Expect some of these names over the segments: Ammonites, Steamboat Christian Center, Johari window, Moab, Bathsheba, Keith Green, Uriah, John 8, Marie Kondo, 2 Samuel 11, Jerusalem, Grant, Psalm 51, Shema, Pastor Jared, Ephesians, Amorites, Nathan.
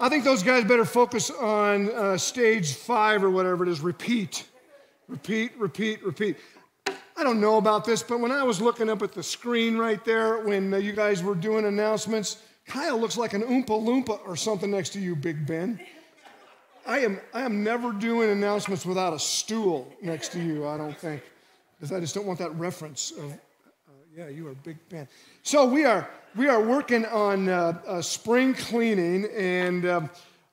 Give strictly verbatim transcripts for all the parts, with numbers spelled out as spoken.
I think those guys better focus on uh, stage five or whatever it is, repeat, repeat, repeat, repeat. I don't know about this, but when I was looking up at the screen right there when uh, you guys were doing announcements, Kyle looks like an Oompa Loompa or something next to you, Big Ben. I am, I am never doing announcements without a stool next to you, I don't think, because I just don't want that reference of, uh, yeah, you are Big Ben. So we are... We are working on uh, uh, spring cleaning, and uh,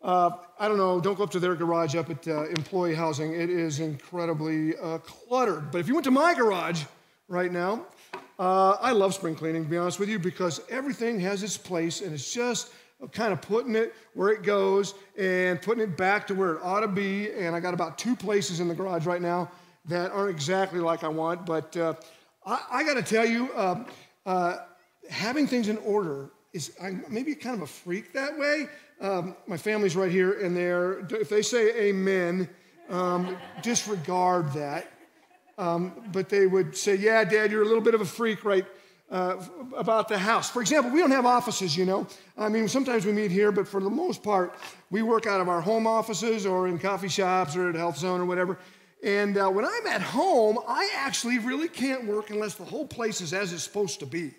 uh, I don't know, don't go up to their garage up at uh, employee housing. It is incredibly uh, cluttered. But if you went to my garage right now, uh, I love spring cleaning, to be honest with you, because everything has its place, and it's just kind of putting it where it goes and putting it back to where it ought to be. And I got about two places in the garage right now that aren't exactly like I want. But uh, I, I got to tell you, uh, uh, having things in order is, I'm maybe kind of a freak that way. Um, my family's right here, and they're, if they say amen, um, disregard that. Um, but they would say, yeah, Dad, you're a little bit of a freak, right, uh, about the house. For example, we don't have offices, you know. I mean, sometimes we meet here, but for the most part, we work out of our home offices or in coffee shops or at Health Zone or whatever. And uh, when I'm at home, I actually really can't work unless the whole place is as it's supposed to be.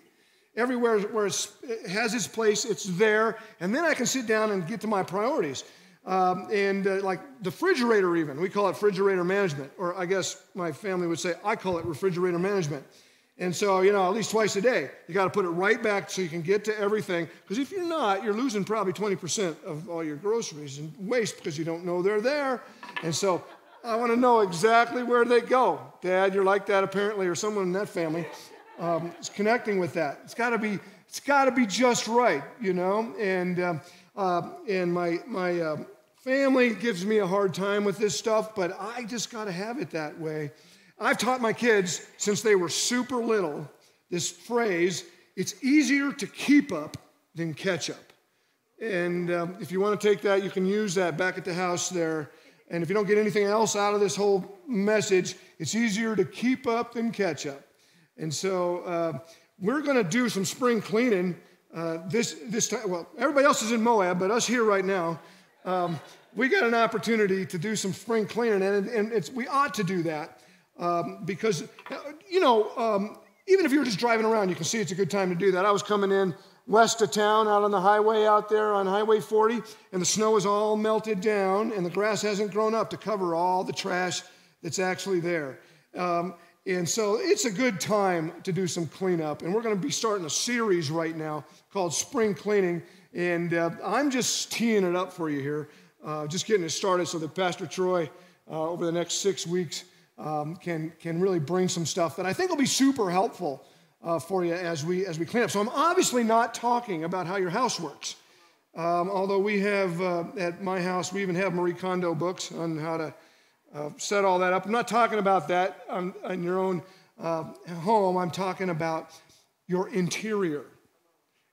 Everywhere where it has its place, it's there, and then I can sit down and get to my priorities. Um, and uh, like the refrigerator even, we call it refrigerator management, or I guess my family would say, I call it refrigerator management. And so, you know, at least twice a day, you got to put it right back so you can get to everything, because if you're not, you're losing probably twenty percent of all your groceries and waste because you don't know they're there. And so I want to know exactly where they go. Dad, you're like that apparently, or someone in that family. Um, it's connecting with that. It's got to be. It's got to be just right, you know. And um, uh, and my my uh, family gives me a hard time with this stuff, but I just got to have it that way. I've taught my kids since they were super little this phrase: "It's easier to keep up than catch up." And um, if you want to take that, you can use that back at the house there. And if you don't get anything else out of this whole message, it's easier to keep up than catch up. And so uh, we're going to do some spring cleaning uh, this this time. Well, everybody else is in Moab, but us here right now, um, we got an opportunity to do some spring cleaning, and, and it's, we ought to do that um, because, you know, um, even if you're just driving around, you can see it's a good time to do that. I was coming in west of town out on the highway out there on Highway forty, and the snow is all melted down, and the grass hasn't grown up to cover all the trash that's actually there. Um, And so it's a good time to do some cleanup. And we're going to be starting a series right now called Spring Cleaning. And uh, I'm just teeing it up for you here, uh, just getting it started so that Pastor Troy, uh, over the next six weeks, um, can, can really bring some stuff that I think will be super helpful uh, for you as we, as we clean up. So I'm obviously not talking about how your house works. Um, although we have, uh, at my house, we even have Marie Kondo books on how to Uh, set all that up. I'm not talking about that on, on your own uh, home. I'm talking about your interior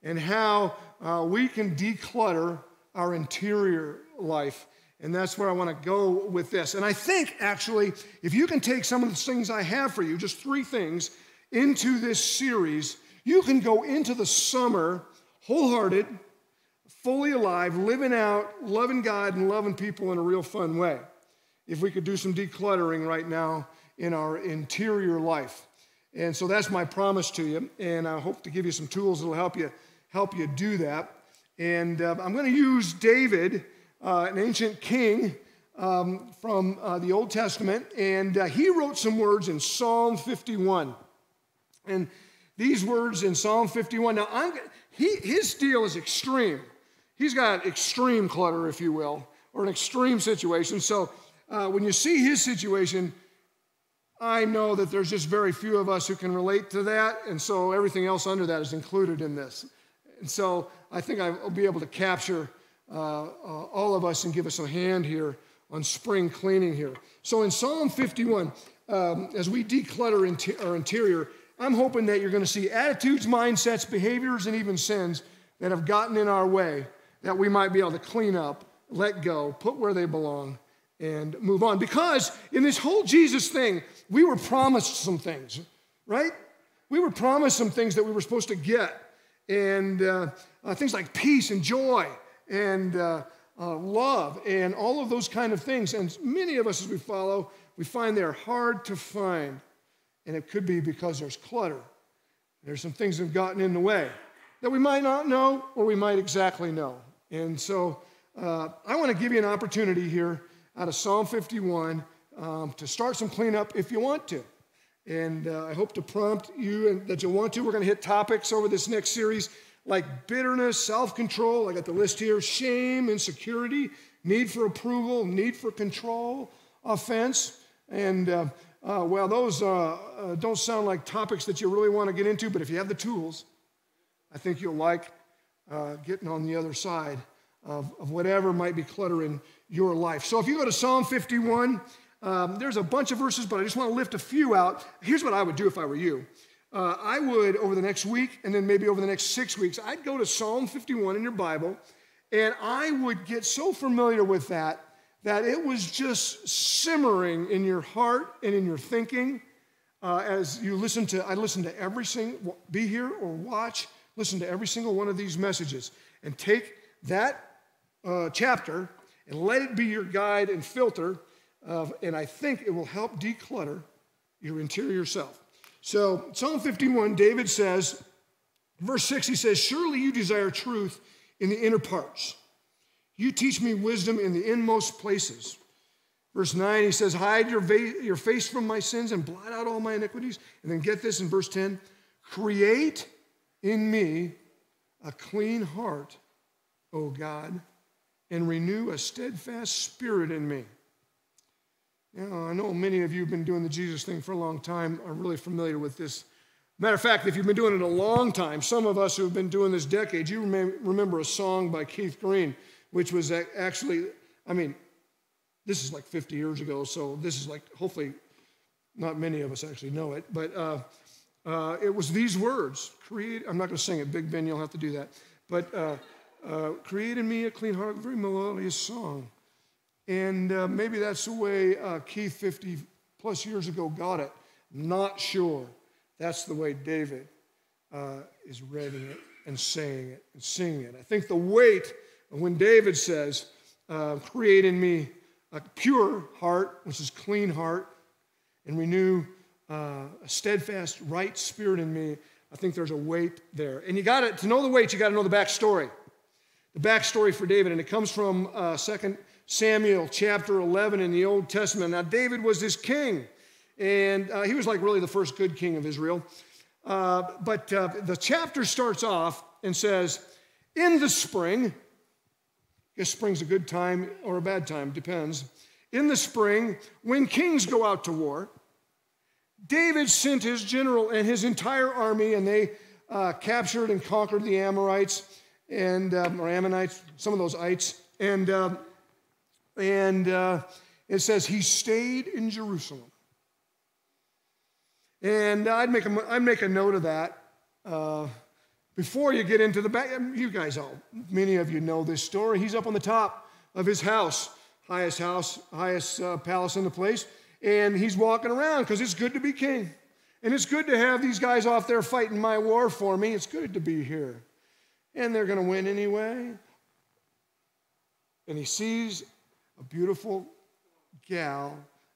and how uh, we can declutter our interior life. And that's where I want to go with this. And I think, actually, if you can take some of the things I have for you, just three things, into this series, you can go into the summer wholehearted, fully alive, living out, loving God and loving people in a real fun way. If we could do some decluttering right now in our interior life. And so that's my promise to you, and I hope to give you some tools that will help you, help you do that. And uh, I'm going to use David, uh, an ancient king um, from uh, the Old Testament, and uh, he wrote some words in Psalm fifty-one. And these words in Psalm fifty-one, now I'm, he, his deal is extreme. He's got extreme clutter, if you will, or an extreme situation. So Uh, when you see his situation, I know that there's just very few of us who can relate to that, and so everything else under that is included in this. And so I think I'll be able to capture uh, uh, all of us and give us a hand here on spring cleaning here. So in Psalm fifty-one, um, as we declutter inter our interior, I'm hoping that you're going to see attitudes, mindsets, behaviors, and even sins that have gotten in our way that we might be able to clean up, let go, put where they belong, and move on. Because in this whole Jesus thing, we were promised some things, right? We were promised some things that we were supposed to get, and uh, uh, things like peace and joy and uh, uh, love, and all of those kind of things. And many of us, as we follow, we find they're hard to find. And it could be because there's clutter. There's some things that have gotten in the way that we might not know or we might exactly know. And so uh, I want to give you an opportunity here out of Psalm fifty-one um, to start some cleanup if you want to. And uh, I hope to prompt you and that you want to. We're going to hit topics over this next series like bitterness, self-control. I got the list here. Shame, insecurity, need for approval, need for control, offense. And, uh, uh, well, those uh, uh, don't sound like topics that you really want to get into, but if you have the tools, I think you'll like uh, getting on the other side of, of whatever might be cluttering your life. So if you go to Psalm fifty-one, Um, there's a bunch of verses, but I just want to lift a few out. Here's what I would do if I were you. Uh, I would, over the next week, and then maybe over the next six weeks, I'd go to Psalm fifty-one in your Bible, and I would get so familiar with that that it was just simmering in your heart and in your thinking uh, as you listen to, I listened to every single, be here or watch, listen to every single one of these messages, and take that uh, chapter and let it be your guide and filter. Uh, and I think it will help declutter your interior self. So Psalm fifty-one, David says, verse six, he says, "Surely you desire truth in the inner parts. You teach me wisdom in the inmost places." Verse nine, he says, "Hide your, va- your face from my sins and blot out all my iniquities." And then get this in verse ten, "Create in me a clean heart, O God, and renew a steadfast spirit in me." You know, I know many of you have been doing the Jesus thing for a long time are really familiar with this. Matter of fact, if you've been doing it a long time, some of us who have been doing this decades, you may remember a song by Keith Green, which was actually, I mean, this is like fifty years ago, so this is like, hopefully not many of us actually know it, but uh, uh, it was these words. Create, I'm not going to sing it, Big Ben, you'll have to do that, but uh, uh, "Create in me a clean heart," very melodious song. And uh, maybe that's the way uh, Keith fifty plus years ago got it. Not sure. That's the way David uh, is reading it and saying it and singing it. I think the weight of when David says, uh, "Create in me a pure heart," which is clean heart, and "renew uh, a steadfast right spirit in me," I think there's a weight there. And you got to know the weight, you got to know the backstory. The backstory for David, and it comes from uh, Second Samuel chapter eleven in the Old Testament. Now, David was this king, and uh, he was like really the first good king of Israel. Uh, but uh, the chapter starts off and says, "In the spring," I guess spring's a good time or a bad time, depends. "In the spring, when kings go out to war, David sent his general and his entire army, and they uh, captured and conquered the Amorites and um, or Ammonites, some of those ites, and um, And uh, it says he stayed in Jerusalem." And I'd make a, I'd make a note of that. Uh, before you get into the back, you guys all, many of you know this story. He's up on the top of his house, highest house, highest uh, palace in the place. And he's walking around because it's good to be king. And it's good to have these guys off there fighting my war for me. It's good to be here. And they're going to win anyway. And he sees a beautiful gal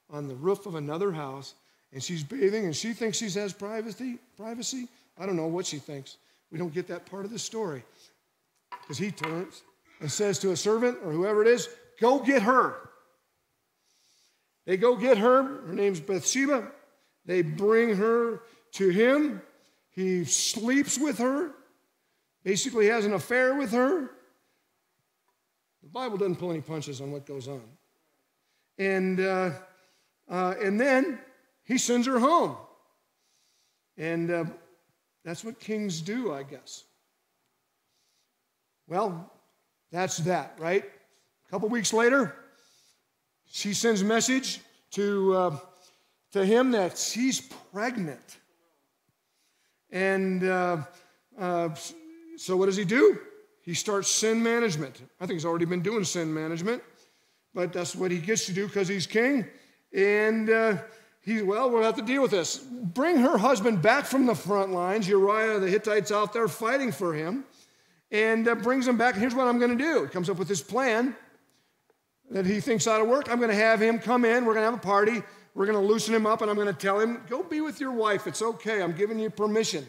on the roof of another house, and she's bathing, and she thinks she has privacy. Privacy? I don't know what she thinks. We don't get that part of the story. Because he turns and says to a servant or whoever it is, "Go get her." They go get her. Her name's Bathsheba. They bring her to him. He sleeps with her, basically has an affair with her. The Bible doesn't pull any punches on what goes on. And, uh, uh, and then he sends her home. And uh, that's what kings do, I guess. Well, that's that, right? A couple weeks later, she sends a message to, uh, to him that she's pregnant. And uh, uh, so what does he do? He starts sin management. I think he's already been doing sin management, but that's what he gets to do because he's king. And uh, he, well, we'll have to deal with this. Bring her husband back from the front lines. Uriah the Hittite's out there fighting for him, and uh, brings him back. And here's what I'm going to do. He comes up with this plan. that he thinks ought to work, I'm going to have him come in. We're going to have a party. We're going to loosen him up, and I'm going to tell him, go be with your wife. It's okay. I'm giving you permission.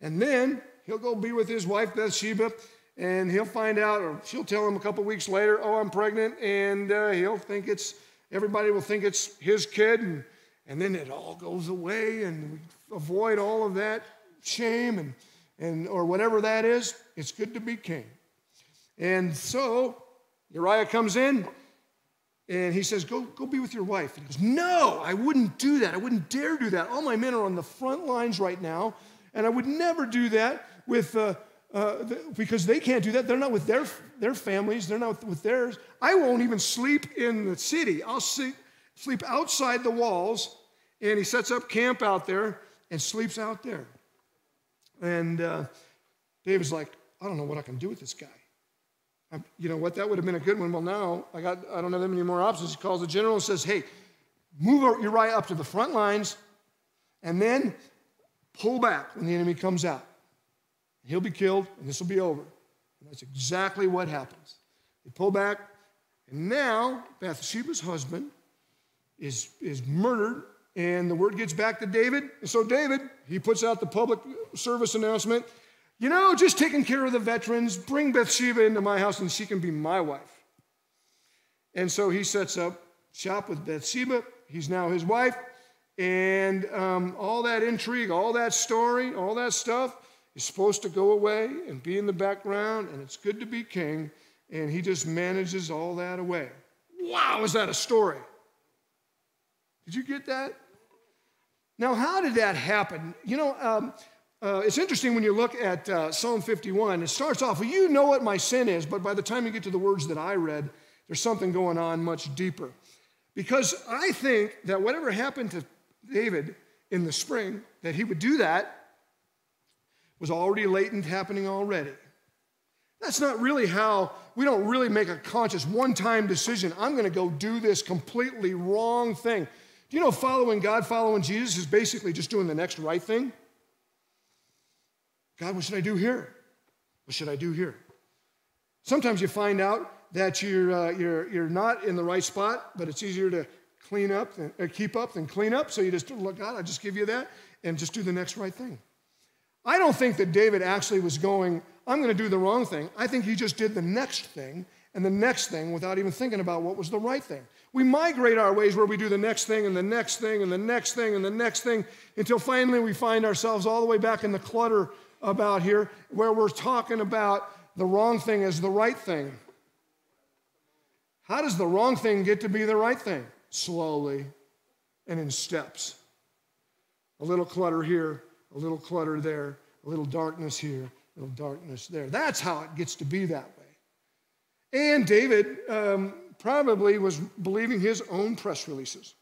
And then he'll go be with his wife, Bathsheba, and he'll find out, or she'll tell him a couple weeks later, oh, I'm pregnant, and uh, he'll think it's, everybody will think it's his kid, and, and then it all goes away, and we avoid all of that shame and, and or whatever that is. It's good to be king. And so Uriah comes in, and he says, go, go be with your wife. And he goes, no, I wouldn't do that. I wouldn't dare do that. All my men are on the front lines right now, and I would never do that with, uh, uh, the, because they can't do that. They're not with their, their families. They're not with theirs. I won't even sleep in the city. I'll sleep, sleep outside the walls, and he sets up camp out there and sleeps out there. And uh, David's like, I don't know what I can do with this guy. You know what, that would have been a good one. Well, now I got I don't have any more options. He calls the general and says, hey, move Uriah up to the front lines and then pull back when the enemy comes out. He'll be killed, and this will be over. And that's exactly what happens. They pull back, and now Bathsheba's husband is, is murdered, and the word gets back to David. And so David, he puts out the public service announcement, you know, just taking care of the veterans, bring Bathsheba into my house and she can be my wife. And so he sets up shop with Bathsheba. He's now his wife. And um, all that intrigue, all that story, all that stuff is supposed to go away and be in the background, and it's good to be king. And he just manages all that away. Wow, is that a story? Did you get that? Now, how did that happen? You know, um, Uh, it's interesting when you look at uh, Psalm fifty-one. It starts off, well, you know what my sin is, but by the time you get to the words that I read, there's something going on much deeper. Because I think that whatever happened to David in the spring, that he would do that, was already latent, happening already. That's not really how, we don't really make a conscious one-time decision. I'm going to go do this completely wrong thing. Do you know following God, following Jesus is basically just doing the next right thing? God, what should I do here? What should I do here? Sometimes you find out that you're, uh, you're, you're not in the right spot, but it's easier to clean up than, or keep up than clean up, so you just, look, God, I'll just give you that, and just do the next right thing. I don't think that David actually was going, I'm going to do the wrong thing. I think he just did the next thing and the next thing without even thinking about what was the right thing. We migrate our ways where we do the next thing and the next thing and the next thing and the next thing until finally we find ourselves all the way back in the clutter about here, where we're talking about the wrong thing as the right thing. How does the wrong thing get to be the right thing? Slowly and in steps. A little clutter here, a little clutter there, a little darkness here, a little darkness there. That's how it gets to be that way. And David um, probably was believing his own press releases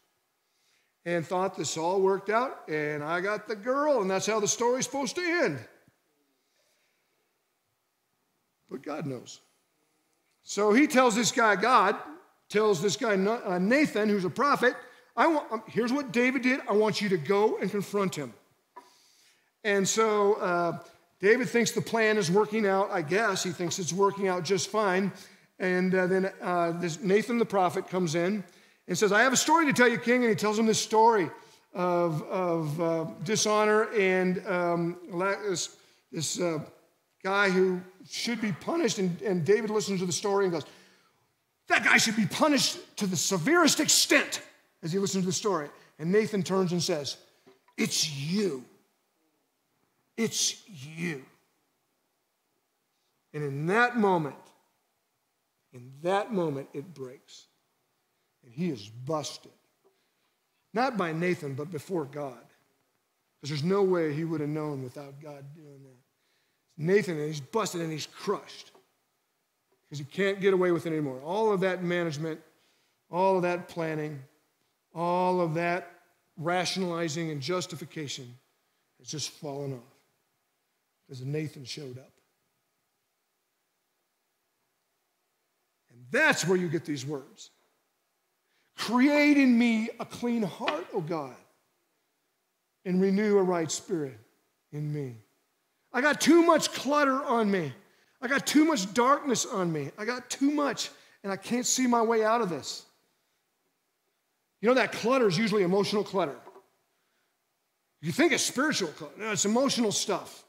and thought this all worked out, and I got the girl, and that's how the story's supposed to end. But God knows. So he tells this guy, God tells this guy, Nathan, who's a prophet, I want, here's what David did. I want you to go and confront him. And so uh, David thinks the plan is working out, I guess. He thinks it's working out just fine. And uh, then uh, this Nathan the prophet comes in and says, I have a story to tell you, king. And he tells him this story of, of uh, dishonor and um, this... this uh, guy who should be punished, and, and David listens to the story and goes, that guy should be punished to the severest extent as he listens to the story. And Nathan turns and says, it's you. It's you. And in that moment, in that moment, it breaks. And he is busted. Not by Nathan, but before God. Because there's no way he would have known without God doing that. Nathan, and he's busted and he's crushed because he can't get away with it anymore. All of that management, all of that planning, all of that rationalizing and justification has just fallen off because Nathan showed up. And that's where you get these words. Create in me a clean heart, O God, and renew a right spirit in me. I got too much clutter on me. I got too much darkness on me. I got too much. and I can't see my way out of this. You know, that clutter is usually emotional clutter. You think it's spiritual clutter. No, it's emotional stuff.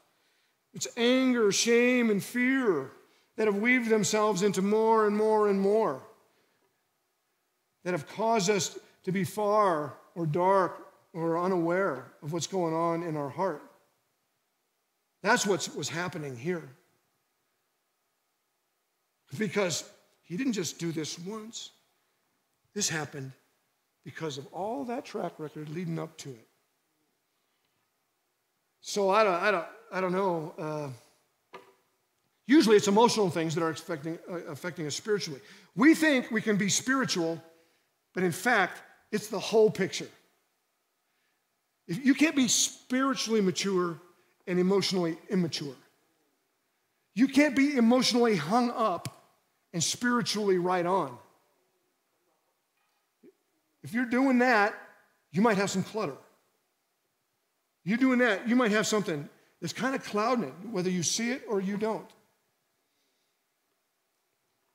It's anger, shame, and fear that have weaved themselves into more and more and more, that have caused us to be far or dark or unaware of what's going on in our heart. That's what was happening here. Because he didn't just do this once. This happened because of all that track record leading up to it. So I don't, I don't, I don't know. Uh, usually it's emotional things that are affecting, uh, affecting us spiritually. We think we can be spiritual, but in fact, it's the whole picture. If you can't be spiritually mature and emotionally immature. You can't be emotionally hung up and spiritually right on. If you're doing that, you might have some clutter. You're doing that, you might have something that's kind of clouding it, whether you see it or you don't.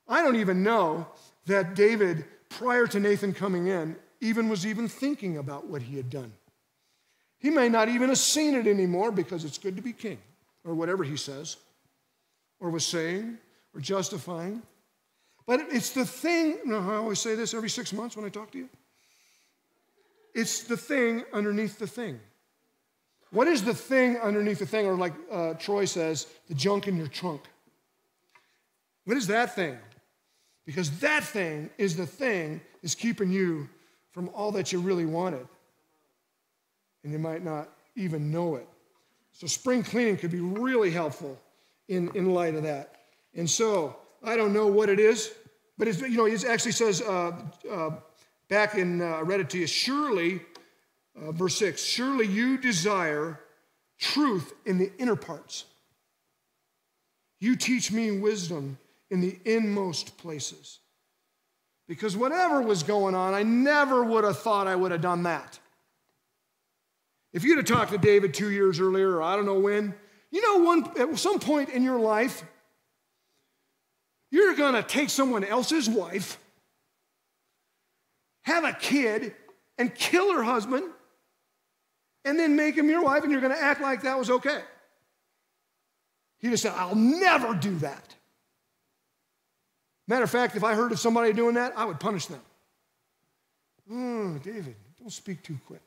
I don't even know that David, prior to Nathan coming in, even was even thinking about what he had done. He may not even have seen it anymore because it's good to be king, or whatever he says, or was saying, or justifying. But it's the thing, you know, I always say this every six months when I talk to you. It's the thing underneath the thing. What is the thing underneath the thing? Or like uh, Troy says, the junk in your trunk. What is that thing? Because that thing is the thing that's keeping you from all that you really wanted. And you might not even know it. So spring cleaning could be really helpful in, in light of that. And so I don't know what it is, but it's, you know, it actually says uh, uh, back in, uh, I read it to you, surely, uh, verse six, surely you desire truth in the inner parts. You teach me wisdom in the inmost places. Because whatever was going on, I never would have thought I would have done that. If you'd have talked to David two years earlier, or I don't know when, you know, one, at some point in your life, you're going to take someone else's wife, have a kid, and kill her husband, and then make him your wife, and you're going to act like that was okay. He just said, I'll never do that. Matter of fact, if I heard of somebody doing that, I would punish them. Oh, David, don't speak too quick.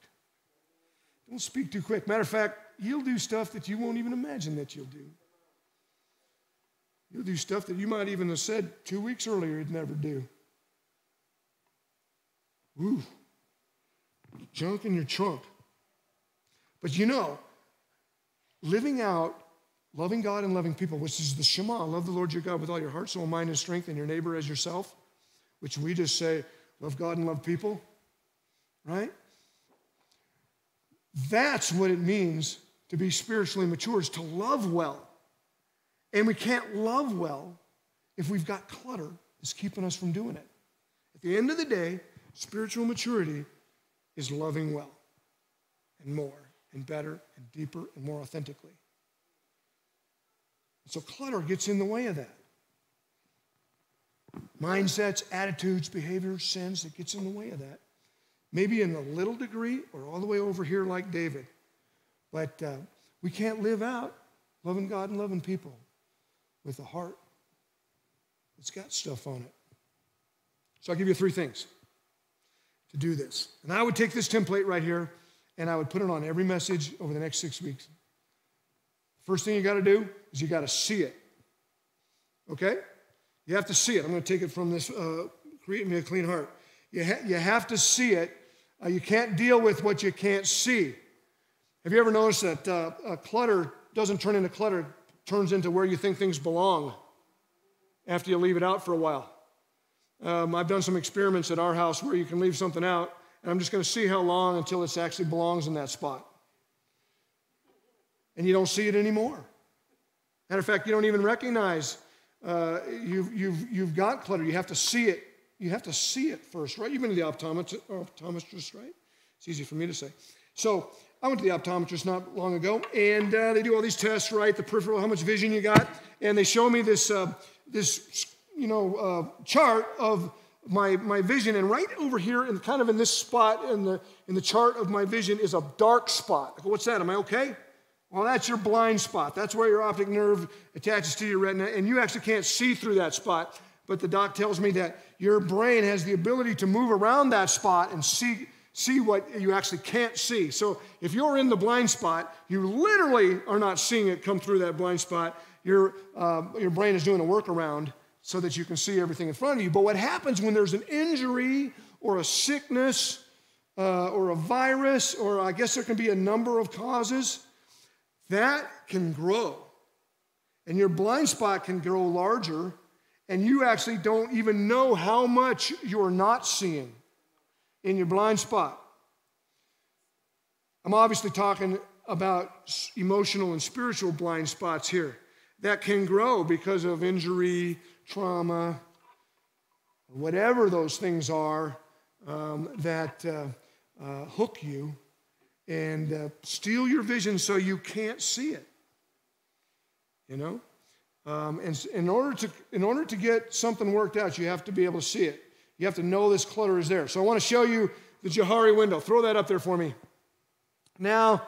Don't speak too quick. Matter of fact, you'll do stuff that you won't even imagine that you'll do. You'll do stuff that you might even have said two weeks earlier you'd never do. Ooh, junk in your trunk. But you know, living out, loving God and loving people, which is the Shema, love the Lord your God with all your heart, soul, mind, and strength, and your neighbor as yourself, which we just say, love God and love people, right? That's what it means to be spiritually mature, is to love well. And we can't love well if we've got clutter that's keeping us from doing it. At the end of the day, spiritual maturity is loving well and more and better and deeper and more authentically. So clutter gets in the way of that. Mindsets, attitudes, behaviors, sins, that gets in the way of that. Maybe in a little degree or all the way over here like David. But uh, we can't live out loving God and loving people with a heart that's got stuff on it. So I'll give you three things to do this. And I would take this template right here and I would put it on every message over the next six weeks. First thing you got to do is you got to see it. Okay? You have to see it. I'm going to take it from this, uh, create me a clean heart. You, ha- you have to see it. Uh, you can't deal with what you can't see. Have you ever noticed that uh, a clutter doesn't turn into clutter, it turns into where you think things belong after you leave it out for a while? Um, I've done some experiments at our house where you can leave something out, and I'm just going to see how long until it actually belongs in that spot. And you don't see it anymore. Matter of fact, you don't even recognize uh, you've, you've, you've got clutter. You have to see it. You have to see it first, right? You've been to the optometri- optometrist, right? It's easy for me to say. So I went to the optometrist not long ago, and uh, they do all these tests, right? The peripheral, how much vision you got. And they show me this, uh, this you know, uh, chart of my, my vision, and right over here, and kind of in this spot in the, in the chart of my vision is a dark spot. I go, what's that? Am I okay? Well, that's your blind spot. That's where your optic nerve attaches to your retina, and you actually can't see through that spot. But the doc tells me that your brain has the ability to move around that spot and see, see what you actually can't see. So if you're in the blind spot, you literally are not seeing it come through that blind spot. Your, uh, your brain is doing a workaround so that you can see everything in front of you. But what happens when there's an injury or a sickness uh, or a virus, or I guess there can be a number of causes, that can grow. And your blind spot can grow larger, and you actually don't even know how much you're not seeing in your blind spot. I'm obviously talking about emotional and spiritual blind spots here that can grow because of injury, trauma, whatever those things are um, that uh, uh, hook you and uh, steal your vision so you can't see it, you know? Um, and in order, to, in order to get something worked out, you have to be able to see it. You have to know this clutter is there. So I want to show you the Johari window. Throw that up there for me. Now,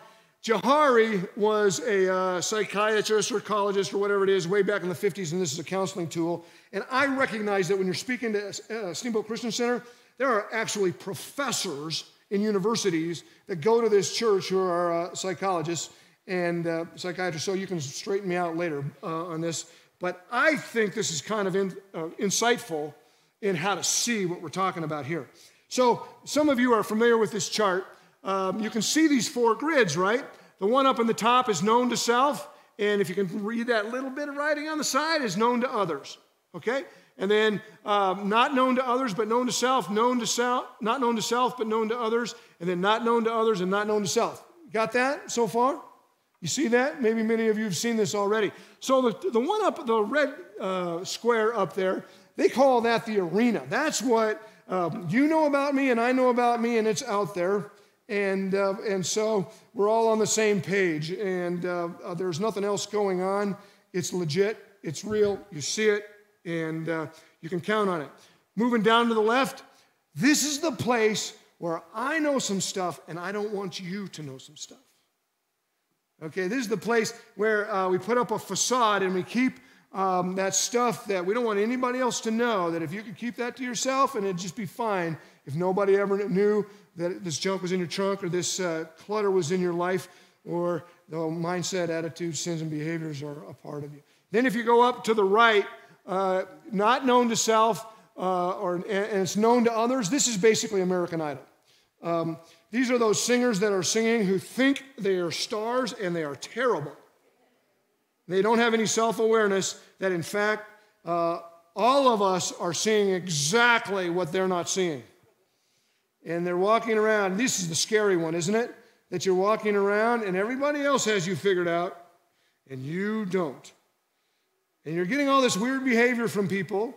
Johari was a uh, psychiatrist or psychologist or whatever it is way back in the fifties, and this is a counseling tool. And I recognize that when you're speaking to uh, Steamboat Christian Center, there are actually professors in universities that go to this church who are uh, psychologists and uh, psychiatrists, so you can straighten me out later uh, on this. But I think this is kind of in, uh, insightful in how to see what we're talking about here. So some of you are familiar with this chart. Um, you can see these four grids, right? The one up in the top is known to self, and if you can read that little bit of writing on the side, is known to others, okay? And then um, not known to others, but known to self, known to self, not known to self, but known to others, and then not known to others and not known to self. Got that so far? You see that? Maybe many of you have seen this already. So the, the one up, the red uh, square up there, they call that the arena. That's what um, you know about me and I know about me, and it's out there. And, uh, and so we're all on the same page, and uh, uh, there's nothing else going on. It's legit. It's real. You see it, and uh, you can count on it. Moving down to the left, this is the place where I know some stuff, and I don't want you to know some stuff. Okay, this is the place where uh, we put up a facade and we keep um, that stuff that we don't want anybody else to know, that if you could keep that to yourself and it'd just be fine if nobody ever knew that this junk was in your trunk or this uh, clutter was in your life, or the mindset, attitudes, sins, and behaviors are a part of you. Then if you go up to the right, uh, not known to self uh, or and it's known to others, this is basically American Idol. Um, These are those singers that are singing who think they are stars and they are terrible. They don't have any self-awareness that, in fact, uh, all of us are seeing exactly what they're not seeing. And they're walking around. This is the scary one, isn't it? That you're walking around and everybody else has you figured out and you don't. And you're getting all this weird behavior from people,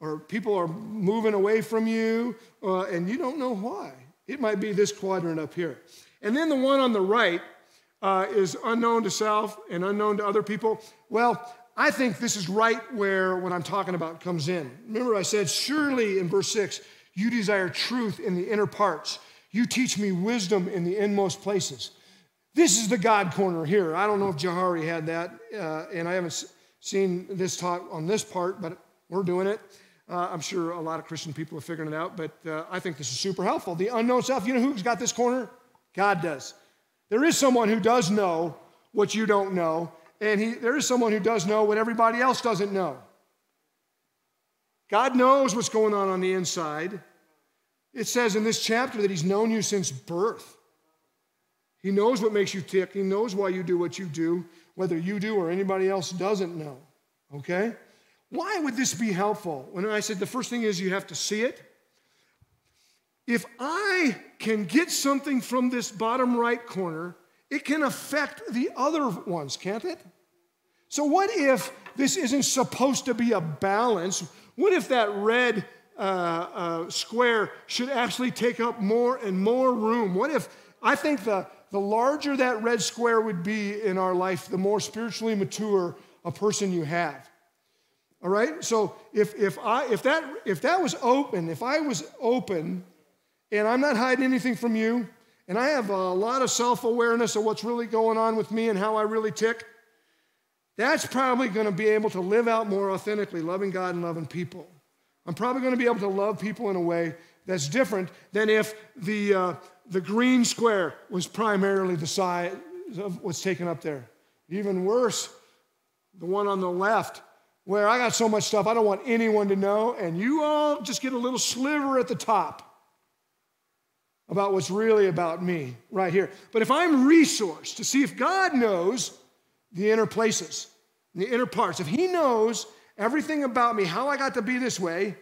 or people are moving away from you, uh, and you don't know why. It might be this quadrant up here. And then the one on the right uh, is unknown to self and unknown to other people. Well, I think this is right where what I'm talking about comes in. Remember I said, surely in verse six, you desire truth in the inner parts. You teach me wisdom in the inmost places. This is the God corner here. I don't know if Johari had that, uh, and I haven't seen this talk on this part, but we're doing it. Uh, I'm sure a lot of Christian people are figuring it out, but uh, I think this is super helpful. The unknown self, you know who's got this corner? God does. There is someone who does know what you don't know, and he, there is someone who does know what everybody else doesn't know. God knows what's going on on the inside. It says in this chapter that he's known you since birth. He knows what makes you tick. He knows why you do what you do, whether you do or anybody else doesn't know, okay? Why would this be helpful? When I said the first thing is you have to see it. If I can get something from this bottom right corner, it can affect the other ones, can't it? So what if this isn't supposed to be a balance? What if that red uh, uh, square should actually take up more and more room? What if, I think the, the larger that red square would be in our life, the more spiritually mature a person you have. All right? So if if I if that if that was open, if I was open, and I'm not hiding anything from you, and I have a lot of self-awareness of what's really going on with me and how I really tick, that's probably going to be able to live out more authentically, loving God and loving people. I'm probably going to be able to love people in a way that's different than if the uh, the green square was primarily the size of what's taken up there. Even worse, the one on the left, where I got so much stuff I don't want anyone to know, and you all just get a little sliver at the top about what's really about me right here. But if I'm resourced to see if God knows the inner places, the inner parts, if he knows everything about me, how I got to be this way.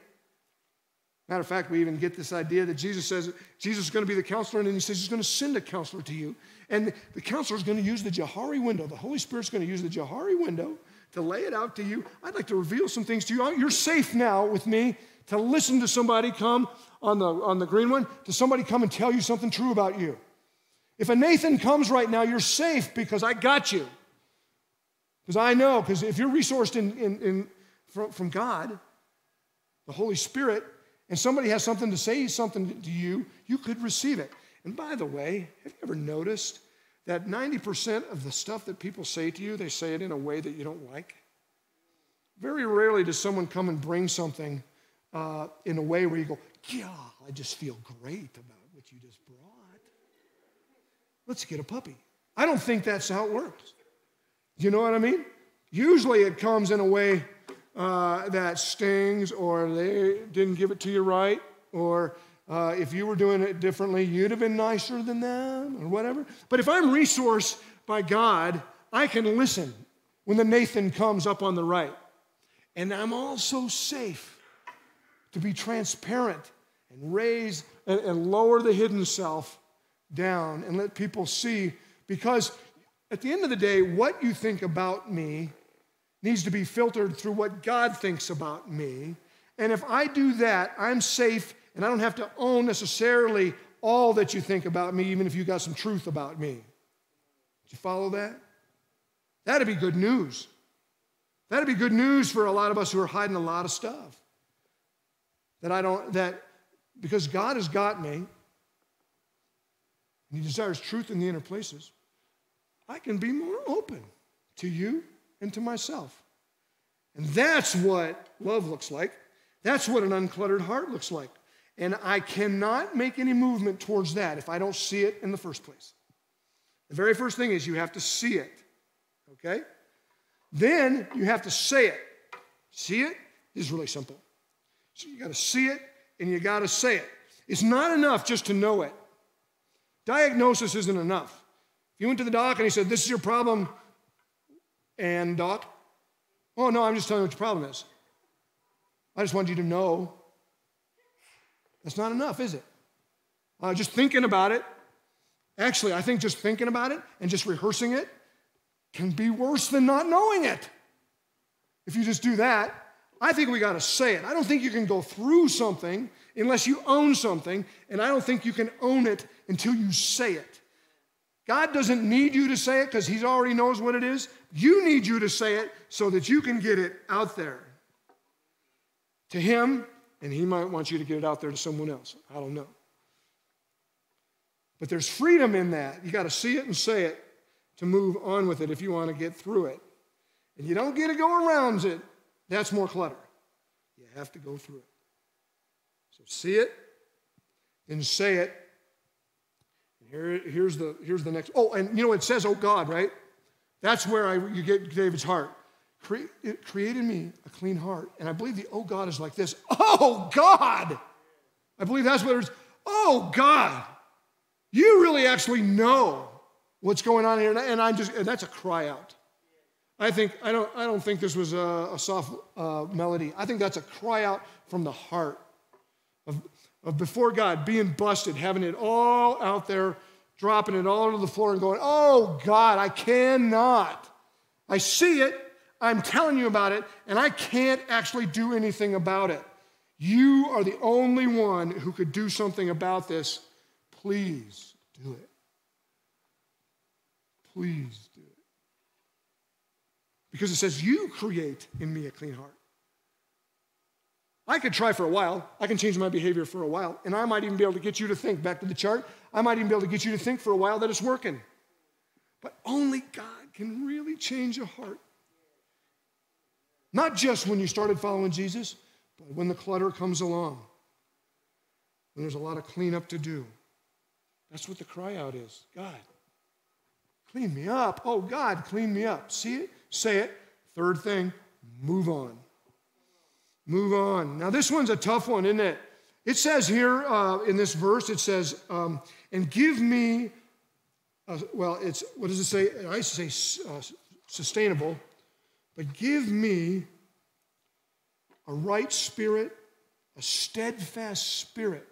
Matter of fact, we even get this idea that Jesus says, Jesus is going to be the counselor, and then he says he's going to send a counselor to you. And the counselor is going to use the Johari window. The Holy Spirit's going to use the Johari window to lay it out to you. I'd like to reveal some things to you. You're safe now with me to listen to somebody come on the, on the green one, to somebody come and tell you something true about you. If a Nathan comes right now, you're safe because I got you. Because I know, because if you're resourced in, in, in, from, from God, the Holy Spirit, and somebody has something to say, something to you, you could receive it. And by the way, have you ever noticed that ninety percent of the stuff that people say to you, they say it in a way that you don't like? Very rarely does someone come and bring something uh, in a way where you go, yeah, I just feel great about what you just brought. Let's get a puppy. I don't think that's how it works. You know what I mean? Usually it comes in a way uh, that stings, or they didn't give it to you right, or uh, if you were doing it differently, you'd have been nicer than them, or whatever. But if I'm resourced by God, I can listen when the Nathan comes up on the right. And I'm also safe to be transparent and raise and, and lower the hidden self down and let people see, because at the end of the day, what you think about me needs to be filtered through what God thinks about me. And if I do that, I'm safe, and I don't have to own necessarily all that you think about me, even if you got some truth about me. Did you follow that? That'd be good news. That'd be good news for a lot of us who are hiding a lot of stuff. That I don't, that because God has got me, and he desires truth in the inner places, I can be more open to you and to myself. And that's what love looks like. That's what an uncluttered heart looks like. And I cannot make any movement towards that if I don't see it in the first place. The very first thing is you have to see it, okay? Then you have to say it. See it is really simple. So you gotta see it and you gotta say it. It's not enough just to know it. Diagnosis isn't enough. You went to the doc and he said, this is your problem, and doc, oh no, I'm just telling you what your problem is. I just wanted you to know. That's not enough, is it? Uh, just thinking about it. Actually, I think just thinking about it and just rehearsing it can be worse than not knowing it. If you just do that, I think we gotta say it. I don't think you can go through something unless you own something, and I don't think you can own it until you say it. God doesn't need you to say it because he already knows what it is. You need you to say it so that you can get it out there to him, and he might want you to get it out there to someone else. I don't know. But there's freedom in that. You got to see it and say it to move on with it if you want to get through it. And you don't get to go around it. That's more clutter. You have to go through it. So see it and say it. Here, here's, the, here's the next. Oh, and you know, it says, oh God, right? That's where I, you get David's heart. Cre- it created me a clean heart. And I believe the oh God is like this. Oh God! I believe that's what it is. Oh God! You really actually know what's going on here. And, I, and I'm just, and that's a cry out. I think, I don't, I don't think this was a, a soft uh, melody. I think that's a cry out from the heart of of before God, being busted, having it all out there, dropping it all to the floor and going, oh God, I cannot. I see it, I'm telling you about it, and I can't actually do anything about it. You are the only one who could do something about this. Please do it. Please do it. Because it says, you create in me a clean heart. I could try for a while. I can change my behavior for a while. And I might even be able to get you to think, back to the chart, I might even be able to get you to think for a while that it's working. But only God can really change a heart. Not just when you started following Jesus, but when the clutter comes along, when there's a lot of cleanup to do. That's what the cry out is. God, clean me up. Oh, God, clean me up. See it? Say it. Third thing, move on. Move on. Now, this one's a tough one, isn't it? It says here uh, in this verse, it says, um, and give me, uh, well, it's, what does it say? I used to say uh, sustainable, but give me a right spirit, a steadfast spirit.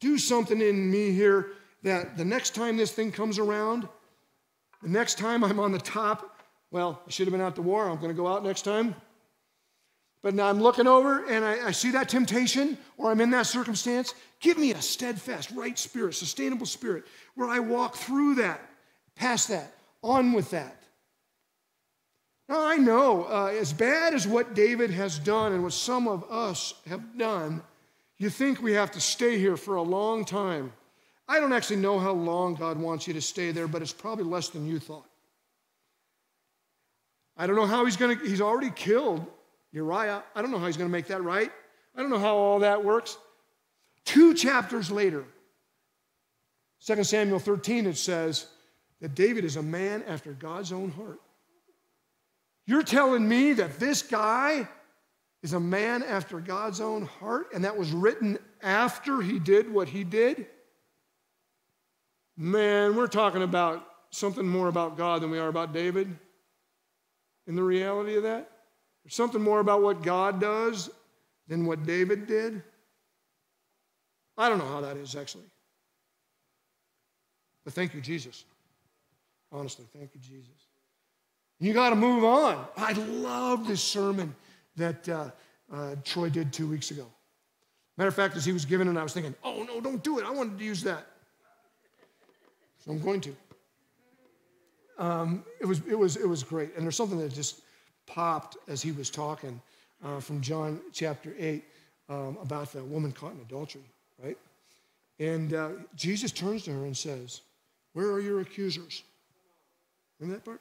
Do something in me here that the next time this thing comes around, the next time I'm on the top, well, I should have been out to war. I'm going to go out next time. But now I'm looking over and I, I see that temptation or I'm in that circumstance. Give me a steadfast, right spirit, sustainable spirit where I walk through that, past that, on with that. Now I know uh, as bad as what David has done and what some of us have done, you think we have to stay here for a long time. I don't actually know how long God wants you to stay there, but it's probably less than you thought. I don't know how he's going to, he's already killed Uriah, I don't know how he's going to make that right. I don't know how all that works. Two chapters later, Second Samuel thirteen, it says that David is a man after God's own heart. You're telling me that this guy is a man after God's own heart, and that was written after he did what he did? Man, we're talking about something more about God than we are about David and the reality of that. There's something more about what God does than what David did. I don't know how that is, actually. But thank you, Jesus. Honestly, thank you, Jesus. You got to move on. I love this sermon that uh, uh, Troy did two weeks ago. Matter of fact, as he was giving it, I was thinking, oh, no, don't do it. I wanted to use that. So I'm going to. Um, it was, it was, it was great. And there's something that just popped as he was talking uh, from John chapter eight um, about that woman caught in adultery, right? And uh, Jesus turns to her and says, where are your accusers? Remember that part?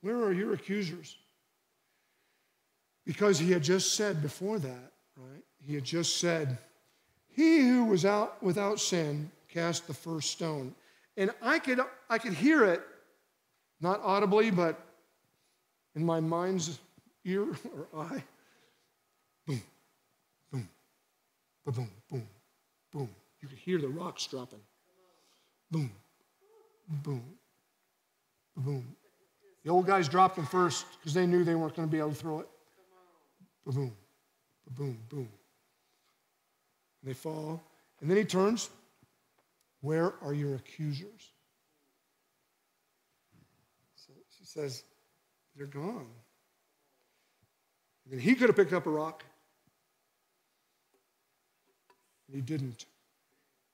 Where are your accusers? Because he had just said before that, right? He had just said, he who was out without sin cast the first stone. And I could, I could hear it, not audibly, but in my mind's ear or eye, boom, boom, ba-boom, boom, boom. You could hear the rocks dropping. Boom, boom, ba-boom. The old guys dropped them first because they knew they weren't going to be able to throw it. Ba-boom, ba-boom, boom. And they fall. And then he turns. Where are your accusers? So she says, they're gone. I mean, he could have picked up a rock. And he didn't.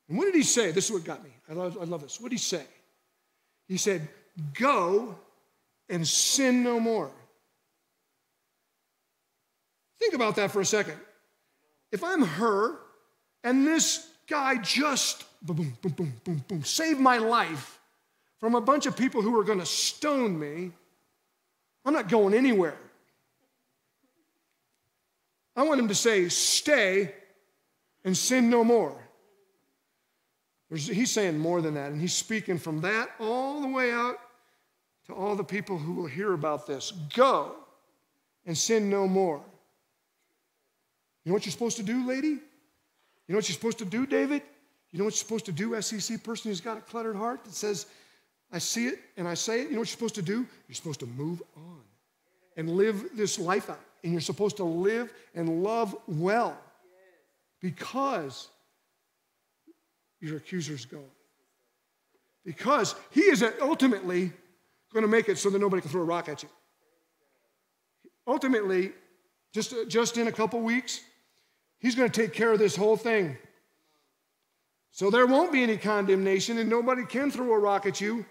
And what did he say? This is what got me. I love, I love this. What did he say? He said, go and sin no more. Think about that for a second. If I'm her and this guy just boom, boom, boom, boom, boom, saved my life from a bunch of people who are going to stone me, I'm not going anywhere. I want him to say, stay and sin no more. There's, he's saying more than that, and he's speaking from that all the way out to all the people who will hear about this. Go and sin no more. You know what you're supposed to do, lady? You know what you're supposed to do, David? You know what you're supposed to do, S E C person who's got a cluttered heart that says, I see it and I say it. You know what you're supposed to do? You're supposed to move on and live this life out. And you're supposed to live and love well because your accuser's gone. Because he is ultimately going to make it so that nobody can throw a rock at you. Ultimately, just, just in a couple weeks, he's going to take care of this whole thing. So there won't be any condemnation and nobody can throw a rock at you.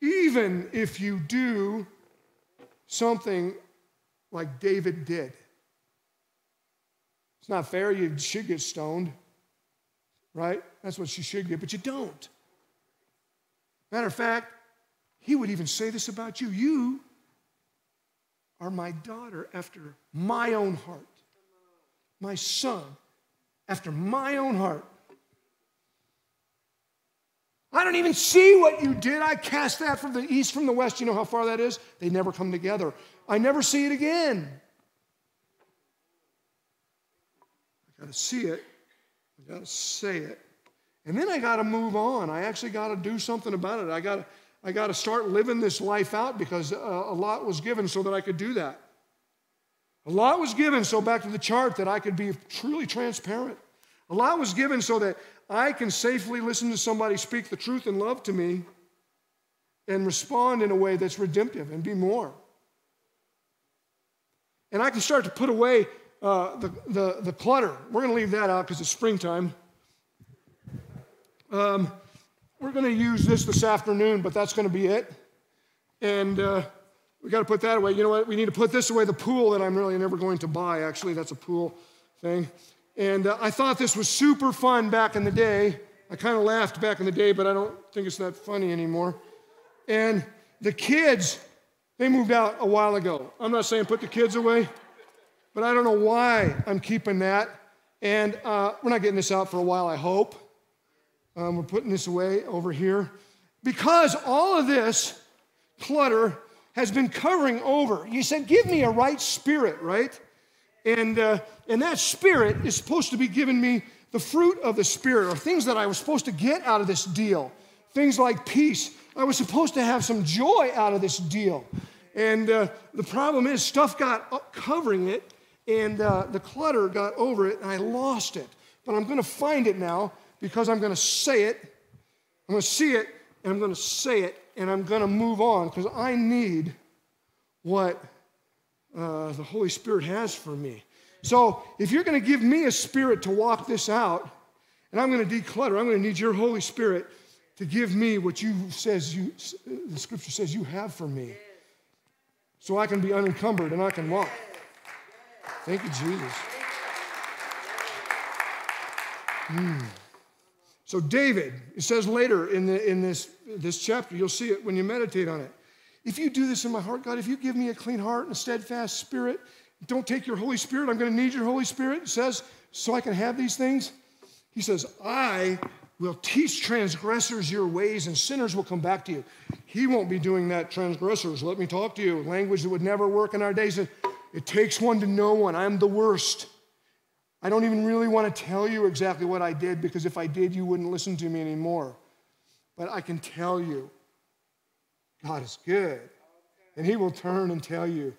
Even if you do something like David did. It's not fair. You should get stoned, right? That's what you should get, but you don't. Matter of fact, he would even say this about you. You are my daughter after my own heart, my son after my own heart. I don't even see what you did. I cast that from the east, from the west. You know how far that is? They never come together. I never see it again. I got to see it. I got to say it. And then I got to move on. I actually got to do something about it. I got to, I got to start living this life out because uh, a lot was given so that I could do that. A lot was given, so back to the chart, that I could be truly transparent. A lot was given so that I can safely listen to somebody speak the truth in love to me and respond in a way that's redemptive and be more. And I can start to put away uh, the, the, the clutter. We're going to leave that out because it's springtime. Um, we're going to use this this afternoon, but that's going to be it. And uh, we've got to put that away. You know what? We need to put this away, the pool that I'm really never going to buy. Actually, that's a pool thing. And uh, I thought this was super fun back in the day. I kind of laughed back in the day, but I don't think it's that funny anymore. And the kids, they moved out a while ago. I'm not saying put the kids away, but I don't know why I'm keeping that. And uh, we're not getting this out for a while, I hope. Um, we're putting this away over here. Because all of this clutter has been covering over. You said, give me a right spirit, right? And, uh, and that spirit is supposed to be giving me the fruit of the spirit, or things that I was supposed to get out of this deal. Things like peace. I was supposed to have some joy out of this deal. And uh, the problem is stuff got up covering it, and uh, the clutter got over it, and I lost it. But I'm going to find it now because I'm going to say it. I'm going to see it, and I'm going to say it, and I'm going to move on because I need what Uh, the Holy Spirit has for me. So if you're going to give me a spirit to walk this out, and I'm going to declutter, I'm going to need your Holy Spirit to give me what you says you the Scripture says you have for me, so I can be unencumbered and I can walk. Thank you, Jesus. Mm. So David, it says later in the in this this chapter, you'll see it when you meditate on it. If you do this in my heart, God, if you give me a clean heart and a steadfast spirit, don't take your Holy Spirit. I'm going to need your Holy Spirit, it says, so I can have these things. He says, I will teach transgressors your ways, and sinners will come back to you. He won't be doing that, transgressors. Let me talk to you. Language that would never work in our days. It takes one to know one. I'm the worst. I don't even really want to tell you exactly what I did, because if I did, you wouldn't listen to me anymore. But I can tell you, God is good, and he will turn and tell you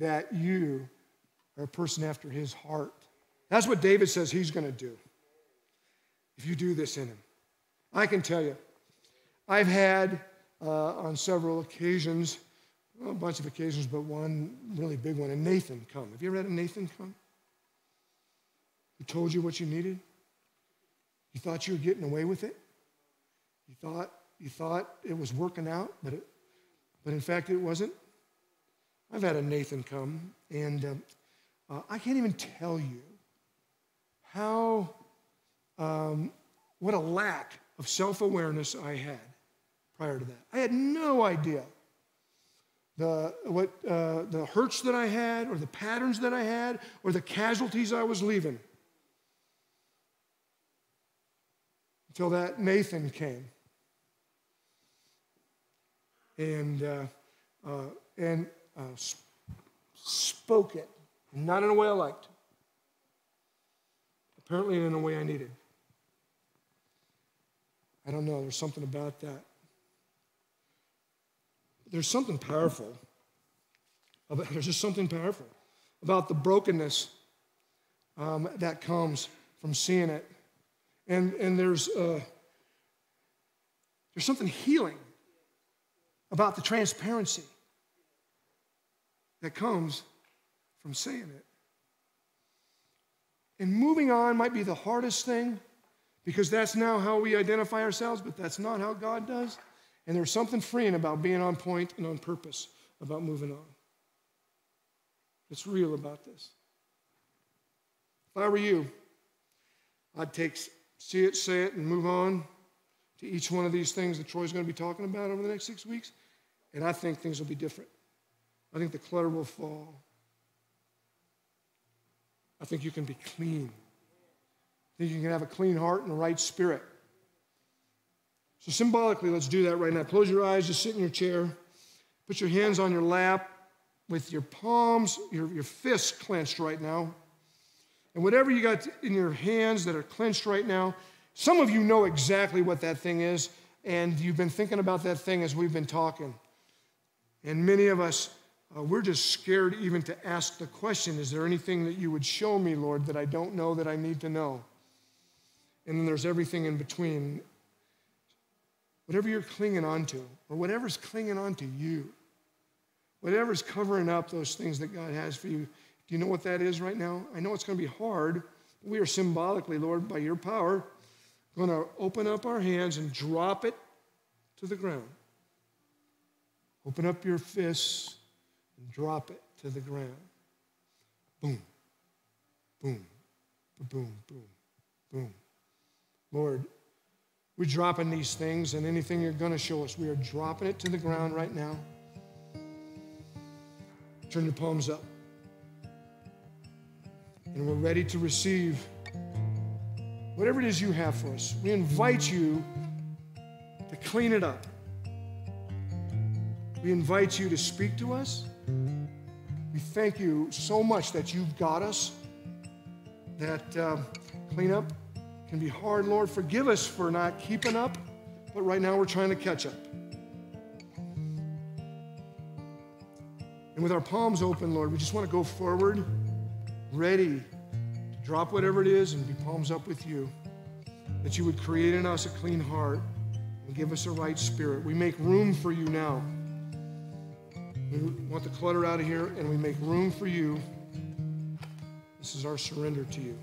that you are a person after his heart. That's what David says he's going to do if you do this in him. I can tell you, I've had uh, on several occasions, well, a bunch of occasions, but one really big one, a Nathan come. Have you ever had a Nathan come? He told you what you needed? You thought you were getting away with it? You thought you thought it was working out, but it But in fact, it wasn't. I've had a Nathan come, and um, uh, I can't even tell you how, um, what a lack of self-awareness I had prior to that. I had no idea the, what, uh, the hurts that I had, or the patterns that I had, or the casualties I was leaving, until that Nathan came. And uh, uh, and uh, sp- spoke it, not in a way I liked. Apparently in a way I needed. I don't know, there's something about that. There's something powerful. About, there's just something powerful about the brokenness um, that comes from seeing it. And, and there's, uh, there's something healing about the transparency that comes from saying it. And moving on might be the hardest thing, because that's now how we identify ourselves, but that's not how God does. And there's something freeing about being on point and on purpose, about moving on. It's real about this. If I were you, I'd take, see it, say it, and move on to each one of these things that Troy's going to be talking about over the next six weeks, and I think things will be different. I think the clutter will fall. I think you can be clean. I think you can have a clean heart and a right spirit. So symbolically, let's do that right now. Close your eyes, just sit in your chair. Put your hands on your lap with your palms, your, your fists clenched right now. And whatever you got in your hands that are clenched right now, some of you know exactly what that thing is, and you've been thinking about that thing as we've been talking. And many of us, uh, we're just scared even to ask the question, is there anything that you would show me, Lord, that I don't know that I need to know? And then there's everything in between. Whatever you're clinging on to, or whatever's clinging on to you, whatever's covering up those things that God has for you, do you know what that is right now? I know it's going to be hard, but we are symbolically, Lord, by your power, going to open up our hands and drop it to the ground. Open up your fists and drop it to the ground. Boom, boom, boom, boom, boom. Lord, we're dropping these things, and anything you're going to show us, we are dropping it to the ground right now. Turn your palms up. And we're ready to receive whatever it is you have for us. We invite you to clean it up. We invite you to speak to us. We thank you so much that you've got us, that uh, clean up can be hard, Lord. Forgive us for not keeping up, but right now we're trying to catch up. And with our palms open, Lord, we just want to go forward, ready to drop whatever it is and be palms up with you, that you would create in us a clean heart and give us a right spirit. We make room for you now. We want the clutter out of here, and we make room for you. This is our surrender to you.